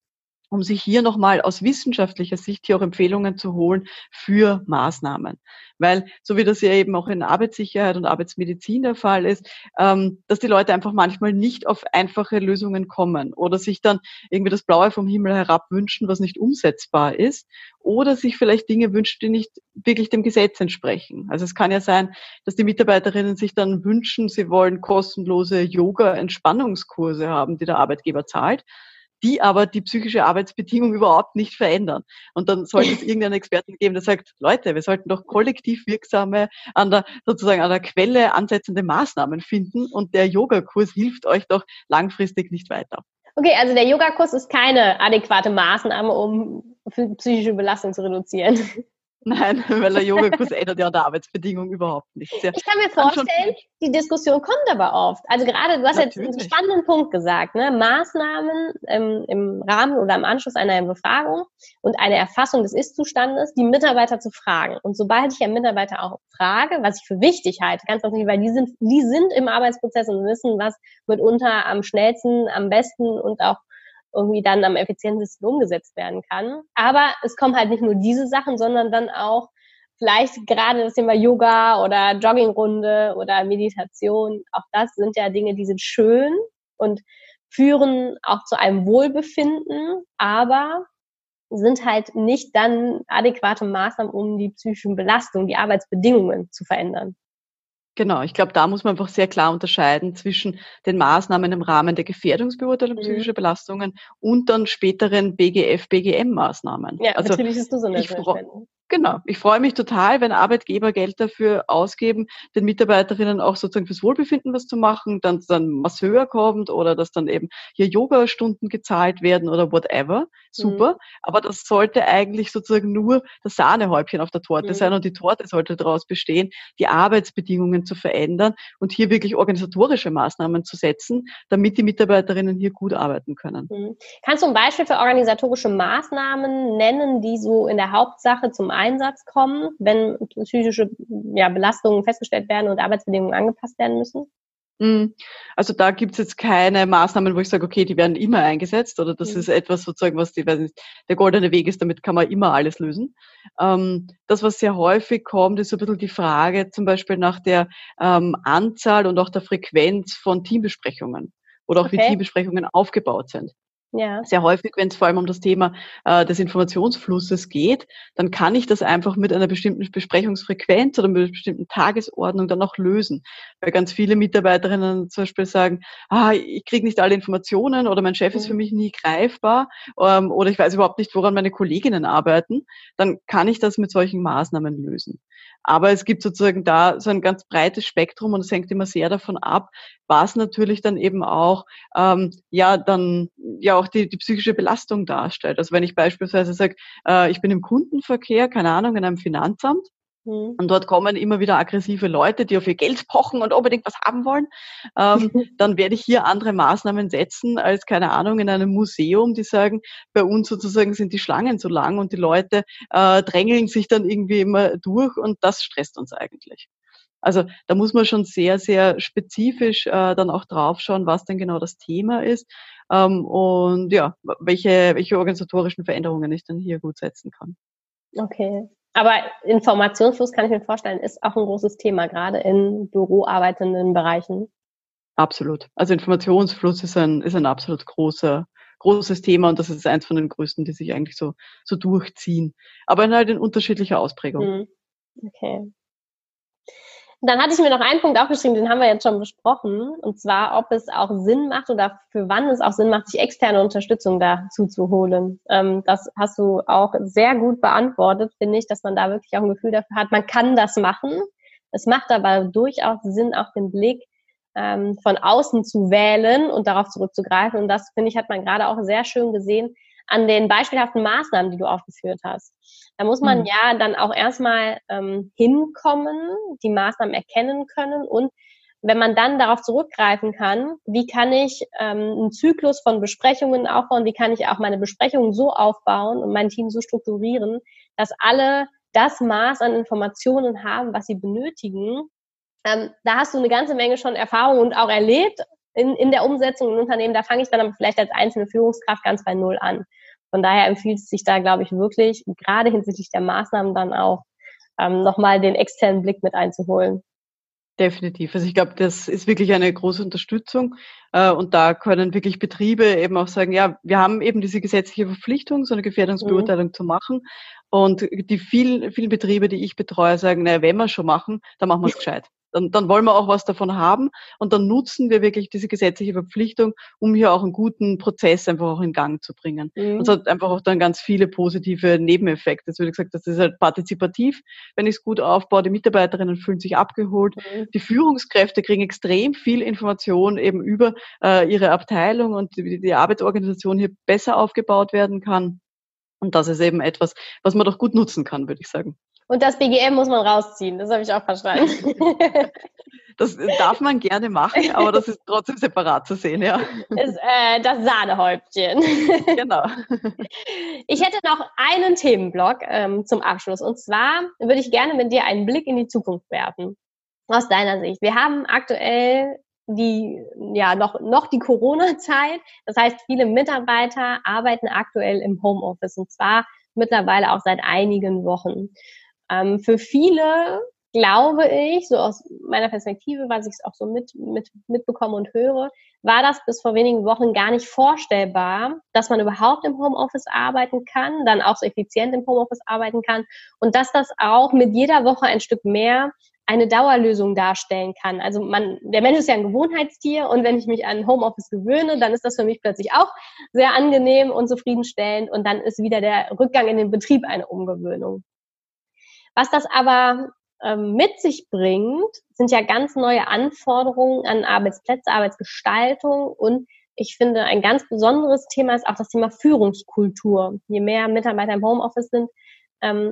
um sich hier nochmal aus wissenschaftlicher Sicht hier auch Empfehlungen zu holen für Maßnahmen. Weil, so wie das ja eben auch in Arbeitssicherheit und Arbeitsmedizin der Fall ist, dass die Leute einfach manchmal nicht auf einfache Lösungen kommen oder sich dann irgendwie das Blaue vom Himmel herab wünschen, was nicht umsetzbar ist, oder sich vielleicht Dinge wünschen, die nicht wirklich dem Gesetz entsprechen. Also es kann ja sein, dass die Mitarbeiterinnen sich dann wünschen, sie wollen kostenlose Yoga-Entspannungskurse haben, die der Arbeitgeber zahlt, die aber die psychische Arbeitsbedingung überhaupt nicht verändern. Und dann sollte es irgendeinen Experten geben, der sagt, Leute, wir sollten doch kollektiv wirksame, an der Quelle ansetzende Maßnahmen finden, und der Yogakurs hilft euch doch langfristig nicht weiter. Okay, also der Yogakurs ist keine adäquate Maßnahme, um psychische Belastung zu reduzieren. Nein, weil der Yogakurs ändert ja an der Arbeitsbedingung überhaupt nichts. Ja. Ich kann mir vorstellen, die Diskussion kommt aber oft. Also gerade, du hast jetzt einen spannenden Punkt gesagt, ne? Maßnahmen im Rahmen oder im Anschluss einer Befragung und eine Erfassung des Ist-Zustandes, die Mitarbeiter zu fragen. Und sobald ich einen Mitarbeiter auch frage, was ich für wichtig halte, ganz wichtig, weil die sind im Arbeitsprozess und wissen, was mitunter am schnellsten, am besten und auch irgendwie dann am effizientesten umgesetzt werden kann. Aber es kommen halt nicht nur diese Sachen, sondern dann auch vielleicht gerade das Thema Yoga oder Joggingrunde oder Meditation. Auch das sind ja Dinge, die sind schön und führen auch zu einem Wohlbefinden, aber sind halt nicht dann adäquate Maßnahmen, um die psychischen Belastungen, die Arbeitsbedingungen zu verändern. Genau, ich glaube, da muss man einfach sehr klar unterscheiden zwischen den Maßnahmen im Rahmen der Gefährdungsbeurteilung psychischer Belastungen und dann späteren BGF-BGM-Maßnahmen. Ja, also natürlich ist das so eine Verwendung. Genau. Ich freue mich total, wenn Arbeitgeber Geld dafür ausgeben, den Mitarbeiterinnen auch sozusagen fürs Wohlbefinden was zu machen, dann ein Masseur kommt oder dass dann eben hier Yoga-Stunden gezahlt werden oder whatever. Super. Aber das sollte eigentlich sozusagen nur das Sahnehäubchen auf der Torte sein, und die Torte sollte daraus bestehen, die Arbeitsbedingungen zu verändern und hier wirklich organisatorische Maßnahmen zu setzen, damit die Mitarbeiterinnen hier gut arbeiten können. Kannst du ein Beispiel für organisatorische Maßnahmen nennen, die so in der Hauptsache zum Einsatz kommen, wenn psychische Belastungen festgestellt werden und Arbeitsbedingungen angepasst werden müssen? Also da gibt es jetzt keine Maßnahmen, wo ich sage, okay, die werden immer eingesetzt oder das ist etwas sozusagen, was der goldene Weg ist, damit kann man immer alles lösen. Das, was sehr häufig kommt, ist so ein bisschen die Frage zum Beispiel nach der Anzahl und auch der Frequenz von Teambesprechungen oder auch wie Teambesprechungen aufgebaut sind. Ja. Sehr häufig, wenn es vor allem um das Thema des Informationsflusses geht, dann kann ich das einfach mit einer bestimmten Besprechungsfrequenz oder mit einer bestimmten Tagesordnung dann auch lösen. Weil ganz viele Mitarbeiterinnen zum Beispiel sagen, ich kriege nicht alle Informationen oder mein Chef ist für mich nie greifbar oder ich weiß überhaupt nicht, woran meine Kolleginnen arbeiten. Dann kann ich das mit solchen Maßnahmen lösen. Aber es gibt sozusagen da so ein ganz breites Spektrum und es hängt immer sehr davon ab, was natürlich dann eben auch auch die psychische Belastung darstellt. Also wenn ich beispielsweise sage, ich bin im Kundenverkehr, keine Ahnung, in einem Finanzamt, und dort kommen immer wieder aggressive Leute, die auf ihr Geld pochen und unbedingt was haben wollen, dann werde ich hier andere Maßnahmen setzen als, keine Ahnung, in einem Museum, die sagen, bei uns sozusagen sind die Schlangen so lang und die Leute drängeln sich dann irgendwie immer durch und das stresst uns eigentlich. Also da muss man schon sehr, sehr spezifisch dann auch drauf schauen, was denn genau das Thema ist und ja, welche organisatorischen Veränderungen ich dann hier gut setzen kann. Okay. Aber Informationsfluss, kann ich mir vorstellen, ist auch ein großes Thema, gerade in büroarbeitenden Bereichen. Absolut. Also Informationsfluss ist ein absolut großes Thema und das ist eins von den größten, die sich eigentlich so durchziehen. Aber halt in unterschiedlicher Ausprägung. Okay. Dann hatte ich mir noch einen Punkt aufgeschrieben, den haben wir jetzt schon besprochen, und zwar, ob es auch Sinn macht oder für wann es auch Sinn macht, sich externe Unterstützung dazu zu holen. Das hast du auch sehr gut beantwortet, finde ich, dass man da wirklich auch ein Gefühl dafür hat, man kann das machen. Es macht aber durchaus Sinn, auch den Blick von außen zu wählen und darauf zurückzugreifen. Und das, finde ich, hat man gerade auch sehr schön gesehen an den beispielhaften Maßnahmen, die du aufgeführt hast. Da muss man ja dann auch erstmal hinkommen, die Maßnahmen erkennen können, und wenn man dann darauf zurückgreifen kann, wie kann ich einen Zyklus von Besprechungen aufbauen, wie kann ich auch meine Besprechungen so aufbauen und mein Team so strukturieren, dass alle das Maß an Informationen haben, was sie benötigen. Da hast du eine ganze Menge schon Erfahrung und auch erlebt in der Umsetzung im Unternehmen. Da fange ich dann aber vielleicht als einzelne Führungskraft ganz bei Null an. Von daher empfiehlt es sich da, glaube ich, wirklich, gerade hinsichtlich der Maßnahmen dann auch, nochmal den externen Blick mit einzuholen. Definitiv. Also ich glaube, das ist wirklich eine große Unterstützung. Und da können wirklich Betriebe eben auch sagen, ja, wir haben eben diese gesetzliche Verpflichtung, so eine Gefährdungsbeurteilung zu machen. Und die vielen Betriebe, die ich betreue, sagen, naja, wenn wir es schon machen, dann machen wir es gescheit. Dann wollen wir auch was davon haben und dann nutzen wir wirklich diese gesetzliche Verpflichtung, um hier auch einen guten Prozess einfach auch in Gang zu bringen. Mhm. Und es hat einfach auch dann ganz viele positive Nebeneffekte. Das würde ich sagen, das ist halt partizipativ, wenn ich es gut aufbaue. Die Mitarbeiterinnen fühlen sich abgeholt. Mhm. Die Führungskräfte kriegen extrem viel Information eben über ihre Abteilung und wie die Arbeitsorganisation hier besser aufgebaut werden kann. Und das ist eben etwas, was man doch gut nutzen kann, würde ich sagen. Und das BGM muss man rausziehen, das habe ich auch verstanden. Das darf man gerne machen, aber das ist trotzdem separat zu sehen, ja. Das Sahnehäubchen. Genau. Ich hätte noch einen Themenblock zum Abschluss. Und zwar würde ich gerne mit dir einen Blick in die Zukunft werfen. Aus deiner Sicht. Wir haben aktuell noch die Corona-Zeit. Das heißt, viele Mitarbeiter arbeiten aktuell im Homeoffice und zwar mittlerweile auch seit einigen Wochen. Für viele, glaube ich, so aus meiner Perspektive, was ich auch so mitbekomme und höre, war das bis vor wenigen Wochen gar nicht vorstellbar, dass man überhaupt im Homeoffice arbeiten kann, dann auch so effizient im Homeoffice arbeiten kann und dass das auch mit jeder Woche ein Stück mehr eine Dauerlösung darstellen kann. Also der Mensch ist ja ein Gewohnheitstier und wenn ich mich an Homeoffice gewöhne, dann ist das für mich plötzlich auch sehr angenehm und zufriedenstellend und dann ist wieder der Rückgang in den Betrieb eine Umgewöhnung. Was das aber mit sich bringt, sind ja ganz neue Anforderungen an Arbeitsplätze, Arbeitsgestaltung und ich finde, ein ganz besonderes Thema ist auch das Thema Führungskultur. Je mehr Mitarbeiter im Homeoffice sind,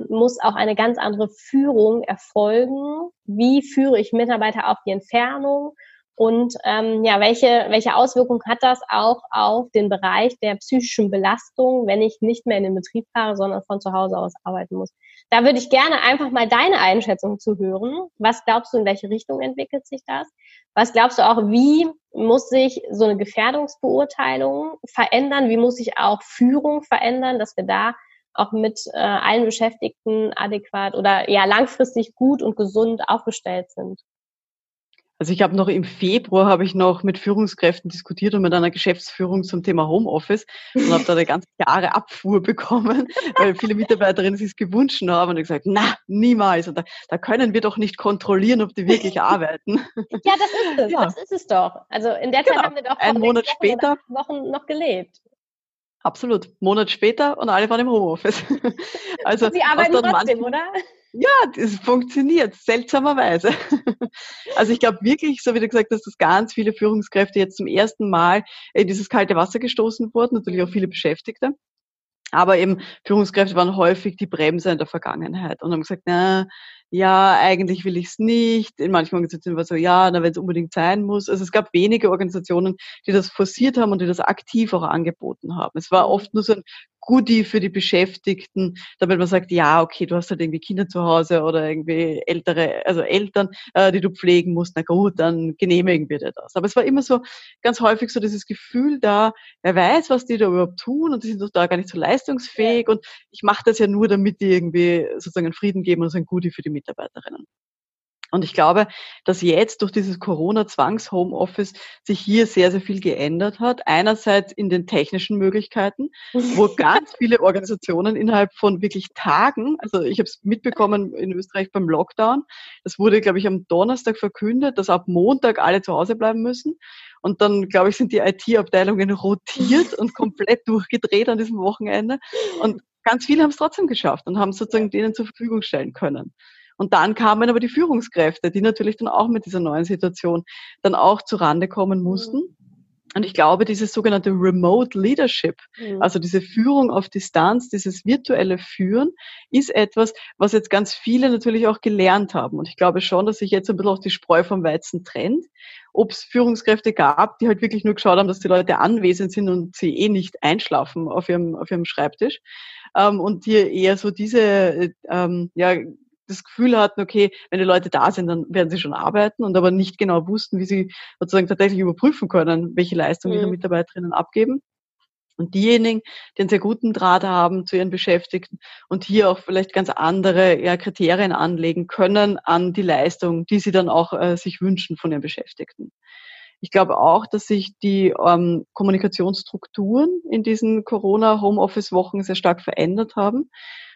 muss auch eine ganz andere Führung erfolgen. Wie führe ich Mitarbeiter auf die Entfernung? Und welche Auswirkung hat das auch auf den Bereich der psychischen Belastung, wenn ich nicht mehr in den Betrieb fahre, sondern von zu Hause aus arbeiten muss? Da würde ich gerne einfach mal deine Einschätzung zu hören. Was glaubst du, in welche Richtung entwickelt sich das? Was glaubst du auch, wie muss sich so eine Gefährdungsbeurteilung verändern? Wie muss sich auch Führung verändern, dass wir da auch mit allen Beschäftigten adäquat oder ja langfristig gut und gesund aufgestellt sind? Also ich habe noch im Februar mit Führungskräften diskutiert und mit einer Geschäftsführung zum Thema Homeoffice und habe da eine ganz klare Abfuhr bekommen, weil viele Mitarbeiterinnen sich es gewünscht haben und gesagt, na, niemals. Und da können wir doch nicht kontrollieren, ob die wirklich arbeiten. Ja, das ist es. Ja. Das ist es doch. Also in der Zeit haben wir doch einen Monat später Wochen noch gelebt. Absolut. Monat später und alle waren im Homeoffice. Also Sie arbeiten trotzdem, oder? Ja, das funktioniert, seltsamerweise. Also ich glaube wirklich, so wie du gesagt hast, dass ganz viele Führungskräfte jetzt zum ersten Mal in dieses kalte Wasser gestoßen wurden, natürlich auch viele Beschäftigte. Aber eben Führungskräfte waren häufig die Bremse in der Vergangenheit und haben gesagt, eigentlich will ich es nicht. In manchen Organisationen war es so, wenn es unbedingt sein muss. Also es gab wenige Organisationen, die das forciert haben und die das aktiv auch angeboten haben. Es war oft nur so ein Goodie für die Beschäftigten, damit man sagt, du hast halt irgendwie Kinder zu Hause oder irgendwie Eltern, die du pflegen musst, na gut, dann genehmigen wir dir das. Aber es war immer so, ganz häufig so dieses Gefühl da, wer weiß, was die da überhaupt tun und die sind doch da gar nicht so leistungsfähig und ich mache das ja nur, damit die irgendwie sozusagen einen Frieden geben und so ein Goodie für die Mitarbeiterinnen. Und ich glaube, dass jetzt durch dieses Corona-Zwangs-Homeoffice sich hier sehr, sehr viel geändert hat. Einerseits in den technischen Möglichkeiten, wo ganz viele Organisationen innerhalb von wirklich Tagen, also ich habe es mitbekommen in Österreich beim Lockdown, das wurde, glaube ich, am Donnerstag verkündet, dass ab Montag alle zu Hause bleiben müssen. Und dann, glaube ich, sind die IT-Abteilungen rotiert und komplett durchgedreht an diesem Wochenende. Und ganz viele haben es trotzdem geschafft und haben es sozusagen denen zur Verfügung stellen können. Und dann kamen aber die Führungskräfte, die natürlich dann auch mit dieser neuen Situation dann auch zu Rande kommen mussten. Und ich glaube, dieses sogenannte Remote Leadership, also diese Führung auf Distanz, dieses virtuelle Führen, ist etwas, was jetzt ganz viele natürlich auch gelernt haben. Und ich glaube schon, dass sich jetzt ein bisschen auch die Spreu vom Weizen trennt. Ob es Führungskräfte gab, die halt wirklich nur geschaut haben, dass die Leute anwesend sind und sie eh nicht einschlafen auf ihrem Schreibtisch. und die eher so diese, das Gefühl hatten, okay, wenn die Leute da sind, dann werden sie schon arbeiten und aber nicht genau wussten, wie sie sozusagen tatsächlich überprüfen können, welche Leistungen ihre Mitarbeiterinnen abgeben. Und diejenigen, die einen sehr guten Draht haben zu ihren Beschäftigten und hier auch vielleicht ganz andere Kriterien anlegen können an die Leistung, die sie dann auch sich wünschen von ihren Beschäftigten. Ich glaube auch, dass sich die Kommunikationsstrukturen in diesen Corona-Homeoffice-Wochen sehr stark verändert haben.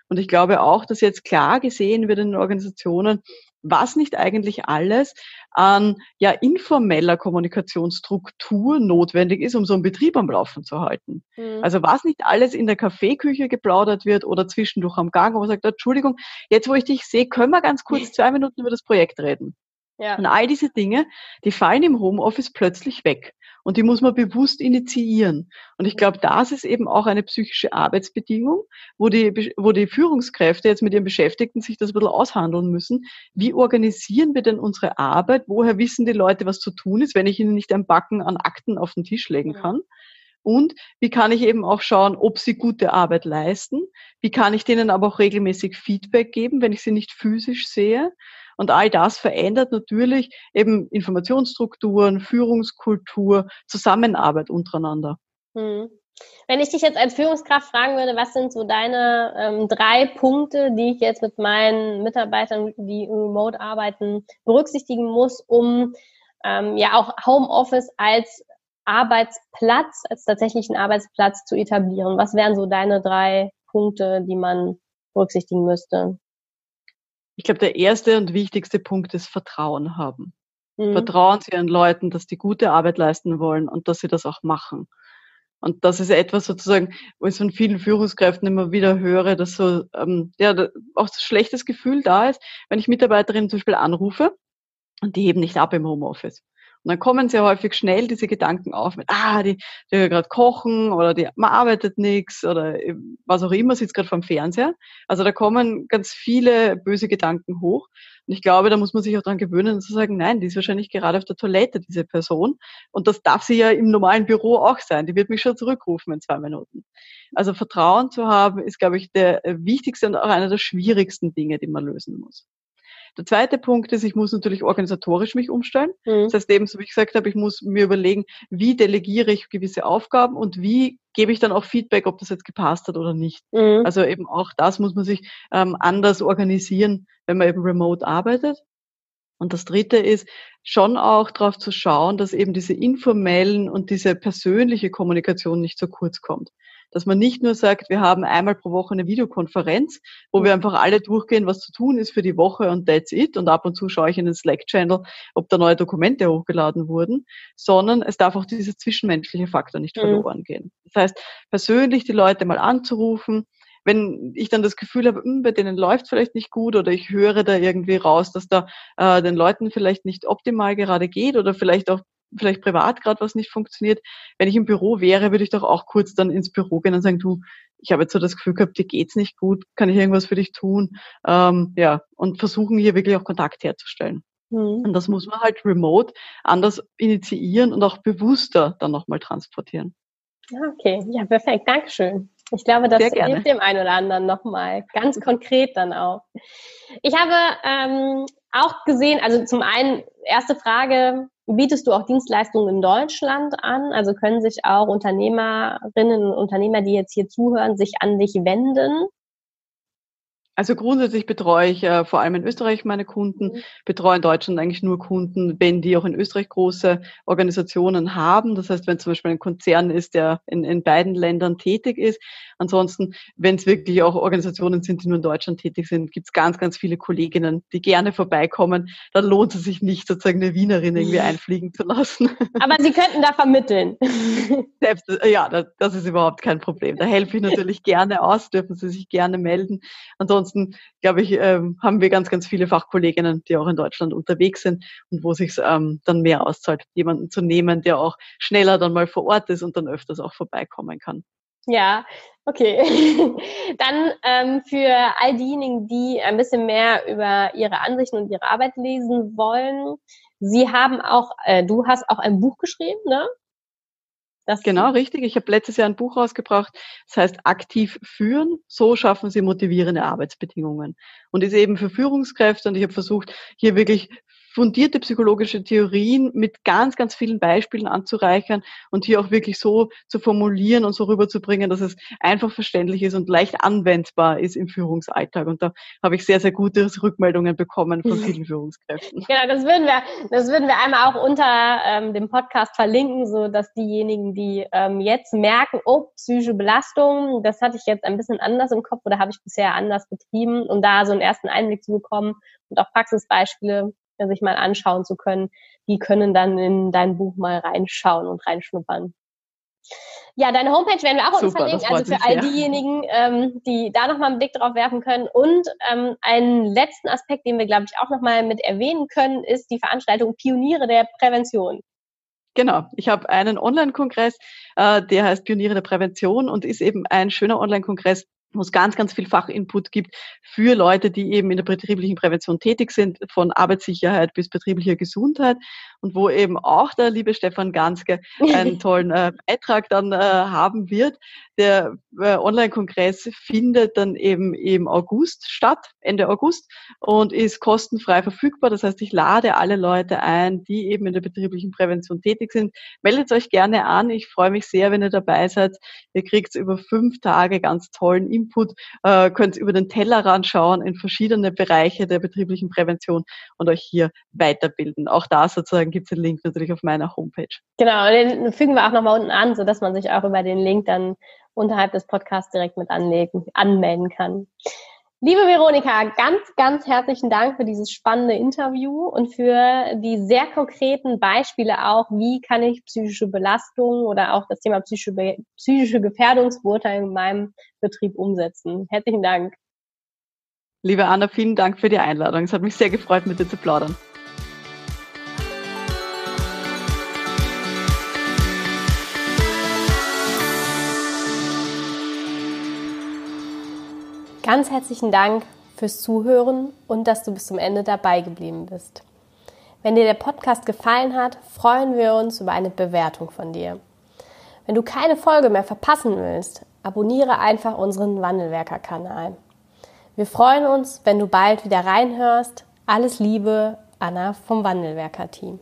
Und ich glaube auch, dass jetzt klar gesehen wird in den Organisationen, was nicht eigentlich alles an informeller Kommunikationsstruktur notwendig ist, um so einen Betrieb am Laufen zu halten. Mhm. Also was nicht alles in der Kaffeeküche geplaudert wird oder zwischendurch am Gang, wo man sagt, Entschuldigung, jetzt wo ich dich sehe, können wir ganz kurz 2 Minuten über das Projekt reden. Ja. Und all diese Dinge, die fallen im Homeoffice plötzlich weg. Und die muss man bewusst initiieren. Und ich glaube, das ist eben auch eine psychische Arbeitsbedingung, wo die Führungskräfte jetzt mit ihren Beschäftigten sich das ein bisschen aushandeln müssen. Wie organisieren wir denn unsere Arbeit? Woher wissen die Leute, was zu tun ist, wenn ich ihnen nicht ein Backen an Akten auf den Tisch legen kann? Und wie kann ich eben auch schauen, ob sie gute Arbeit leisten? Wie kann ich denen aber auch regelmäßig Feedback geben, wenn ich sie nicht physisch sehe? Und all das verändert natürlich eben Informationsstrukturen, Führungskultur, Zusammenarbeit untereinander. Hm. Wenn ich dich jetzt als Führungskraft fragen würde, was sind so deine 3 Punkte, die ich jetzt mit meinen Mitarbeitern, die remote arbeiten, berücksichtigen muss, um auch Homeoffice als Arbeitsplatz, als tatsächlichen Arbeitsplatz zu etablieren? Was wären so deine 3 Punkte, die man berücksichtigen müsste? Ich glaube, der erste und wichtigste Punkt ist Vertrauen haben. Mhm. Vertrauen Sie ihren Leuten, dass die gute Arbeit leisten wollen und dass sie das auch machen. Und das ist etwas sozusagen, wo ich von vielen Führungskräften immer wieder höre, dass so auch so ein schlechtes Gefühl da ist, wenn ich Mitarbeiterinnen zum Beispiel anrufe und die heben nicht ab im Homeoffice. Und dann kommen sehr häufig schnell diese Gedanken auf mit, die gerade kochen oder man arbeitet nichts oder was auch immer, sitzt gerade vorm Fernseher. Also da kommen ganz viele böse Gedanken hoch. Und ich glaube, da muss man sich auch dran gewöhnen zu sagen, nein, die ist wahrscheinlich gerade auf der Toilette, diese Person. Und das darf sie ja im normalen Büro auch sein. Die wird mich schon zurückrufen in 2 Minuten. Also Vertrauen zu haben ist, glaube ich, der wichtigste und auch einer der schwierigsten Dinge, die man lösen muss. Der zweite Punkt ist, ich muss natürlich organisatorisch mich umstellen. Mhm. Das heißt eben, so wie ich gesagt habe, ich muss mir überlegen, wie delegiere ich gewisse Aufgaben und wie gebe ich dann auch Feedback, ob das jetzt gepasst hat oder nicht. Mhm. Also eben auch das muss man sich anders organisieren, wenn man eben remote arbeitet. Und das dritte ist, schon auch darauf zu schauen, dass eben diese informellen und diese persönliche Kommunikation nicht zu kurz kommt. Dass man nicht nur sagt, wir haben einmal pro Woche eine Videokonferenz, wo wir einfach alle durchgehen, was zu tun ist für die Woche und that's it. Und ab und zu schaue ich in den Slack-Channel, ob da neue Dokumente hochgeladen wurden, sondern es darf auch dieser zwischenmenschliche Faktor nicht verloren gehen. Das heißt, persönlich die Leute mal anzurufen, wenn ich dann das Gefühl habe, bei denen läuft vielleicht nicht gut oder ich höre da irgendwie raus, dass da den Leuten vielleicht nicht optimal gerade geht oder vielleicht privat gerade was nicht funktioniert. Wenn ich im Büro wäre, würde ich doch auch kurz dann ins Büro gehen und sagen, du, ich habe jetzt so das Gefühl gehabt, dir geht's nicht gut, kann ich irgendwas für dich tun? Und versuchen hier wirklich auch Kontakt herzustellen. Mhm. Und das muss man halt remote anders initiieren und auch bewusster dann nochmal transportieren. Okay, ja, perfekt, Dankeschön. Ich glaube, das hilft dem einen oder anderen nochmal, ganz konkret dann auch. Ich habe auch gesehen, also zum einen, erste Frage, bietest du auch Dienstleistungen in Deutschland an? Also können sich auch Unternehmerinnen und Unternehmer, die jetzt hier zuhören, sich an dich wenden? Also grundsätzlich betreue ich vor allem in Österreich meine Kunden, betreue in Deutschland eigentlich nur Kunden, wenn die auch in Österreich große Organisationen haben. Das heißt, wenn zum Beispiel ein Konzern ist, der in beiden Ländern tätig ist. Ansonsten, wenn es wirklich auch Organisationen sind, die nur in Deutschland tätig sind, gibt es ganz, ganz viele Kolleginnen, die gerne vorbeikommen. Dann lohnt es sich nicht, sozusagen eine Wienerin irgendwie einfliegen zu lassen. Aber Sie könnten da vermitteln. Selbst, ja, das ist überhaupt kein Problem. Da helfe ich natürlich gerne aus, dürfen Sie sich gerne melden. Ansonsten, glaube ich, haben wir ganz, ganz viele Fachkolleginnen, die auch in Deutschland unterwegs sind und wo es sich dann mehr auszahlt, jemanden zu nehmen, der auch schneller dann mal vor Ort ist und dann öfters auch vorbeikommen kann. Ja, okay. Dann für all diejenigen, die ein bisschen mehr über ihre Ansichten und ihre Arbeit lesen wollen, du hast auch ein Buch geschrieben, ne? Das genau, richtig. Ich habe letztes Jahr ein Buch rausgebracht, das heißt Aktiv führen, so schaffen Sie motivierende Arbeitsbedingungen. Und ist eben für Führungskräfte, und ich habe versucht, hier wirklich fundierte psychologische Theorien mit ganz, ganz vielen Beispielen anzureichern und hier auch wirklich so zu formulieren und so rüberzubringen, dass es einfach verständlich ist und leicht anwendbar ist im Führungsalltag. Und da habe ich sehr, sehr gute Rückmeldungen bekommen von vielen Führungskräften. Genau, das würden wir einmal auch unter dem Podcast verlinken, so dass diejenigen, die jetzt merken, oh, psychische Belastung, das hatte ich jetzt ein bisschen anders im Kopf oder habe ich bisher anders betrieben, um da so einen ersten Einblick zu bekommen und auch Praxisbeispiele sich mal anschauen zu können, die können dann in dein Buch mal reinschauen und reinschnuppern. Ja, deine Homepage werden wir auch uns verlinken, also für all diejenigen, die da nochmal einen Blick drauf werfen können. Und einen letzten Aspekt, den wir, glaube ich, auch nochmal mit erwähnen können, ist die Veranstaltung Pioniere der Prävention. Genau, ich habe einen Online-Kongress, der heißt Pioniere der Prävention und ist eben ein schöner Online-Kongress, wo es ganz, ganz viel Fachinput gibt für Leute, die eben in der betrieblichen Prävention tätig sind, von Arbeitssicherheit bis betrieblicher Gesundheit und wo eben auch der liebe Stefan Ganske einen tollen Beitrag dann haben wird. Der Online-Kongress findet dann eben im August statt, Ende August, und ist kostenfrei verfügbar. Das heißt, ich lade alle Leute ein, die eben in der betrieblichen Prävention tätig sind. Meldet euch gerne an. Ich freue mich sehr, wenn ihr dabei seid. Ihr kriegt über 5 Tage ganz tollen Input, könnt über den Tellerrand schauen in verschiedene Bereiche der betrieblichen Prävention und euch hier weiterbilden. Auch da sozusagen gibt es den Link natürlich auf meiner Homepage. Genau, und den fügen wir auch nochmal unten an, sodass man sich auch über den Link dann unterhalb des Podcasts direkt mit anmelden kann. Liebe Veronika, ganz, ganz herzlichen Dank für dieses spannende Interview und für die sehr konkreten Beispiele auch, wie kann ich psychische Belastungen oder auch das Thema psychische Gefährdungsbeurteilung in meinem Betrieb umsetzen. Herzlichen Dank. Liebe Anna, vielen Dank für die Einladung. Es hat mich sehr gefreut, mit dir zu plaudern. Ganz herzlichen Dank fürs Zuhören und dass du bis zum Ende dabei geblieben bist. Wenn dir der Podcast gefallen hat, freuen wir uns über eine Bewertung von dir. Wenn du keine Folge mehr verpassen willst, abonniere einfach unseren Wandelwerker-Kanal. Wir freuen uns, wenn du bald wieder reinhörst. Alles Liebe, Anna vom Wandelwerker-Team.